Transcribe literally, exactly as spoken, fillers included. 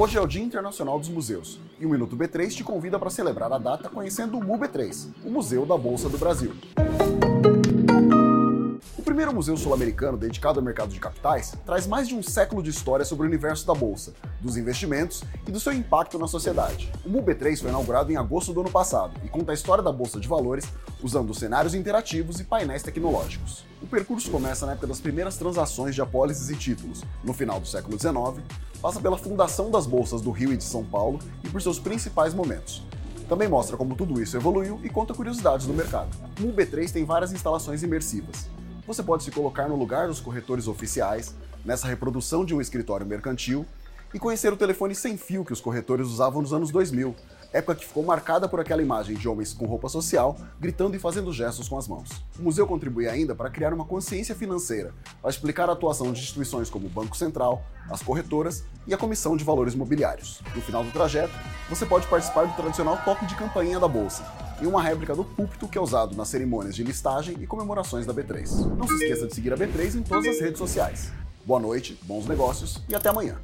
Hoje é o Dia Internacional dos Museus, e o Minuto B três te convida para celebrar a data conhecendo o M U B três, o Museu da Bolsa do Brasil. O primeiro museu sul-americano dedicado ao mercado de capitais traz mais de um século de história sobre o universo da Bolsa, dos investimentos e do seu impacto na sociedade. O M U B três foi inaugurado em agosto do ano passado e conta a história da Bolsa de Valores usando cenários interativos e painéis tecnológicos. O percurso começa na época das primeiras transações de apólices e títulos, no final do século dezenove, passa pela fundação das bolsas do Rio e de São Paulo e por seus principais momentos. Também mostra como tudo isso evoluiu e conta curiosidades do mercado. O M U B três tem várias instalações imersivas. Você pode se colocar no lugar dos corretores oficiais, nessa reprodução de um escritório mercantil, e conhecer o telefone sem fio que os corretores usavam nos anos dois mil, época que ficou marcada por aquela imagem de homens com roupa social, gritando e fazendo gestos com as mãos. O museu contribui ainda para criar uma consciência financeira, para explicar a atuação de instituições como o Banco Central, as corretoras e a Comissão de Valores Mobiliários. No final do trajeto, você pode participar do tradicional toque de campainha da Bolsa, e uma réplica do púlpito que é usado nas cerimônias de listagem e comemorações da B três. Não se esqueça de seguir a B três em todas as redes sociais. Boa noite, bons negócios e até amanhã!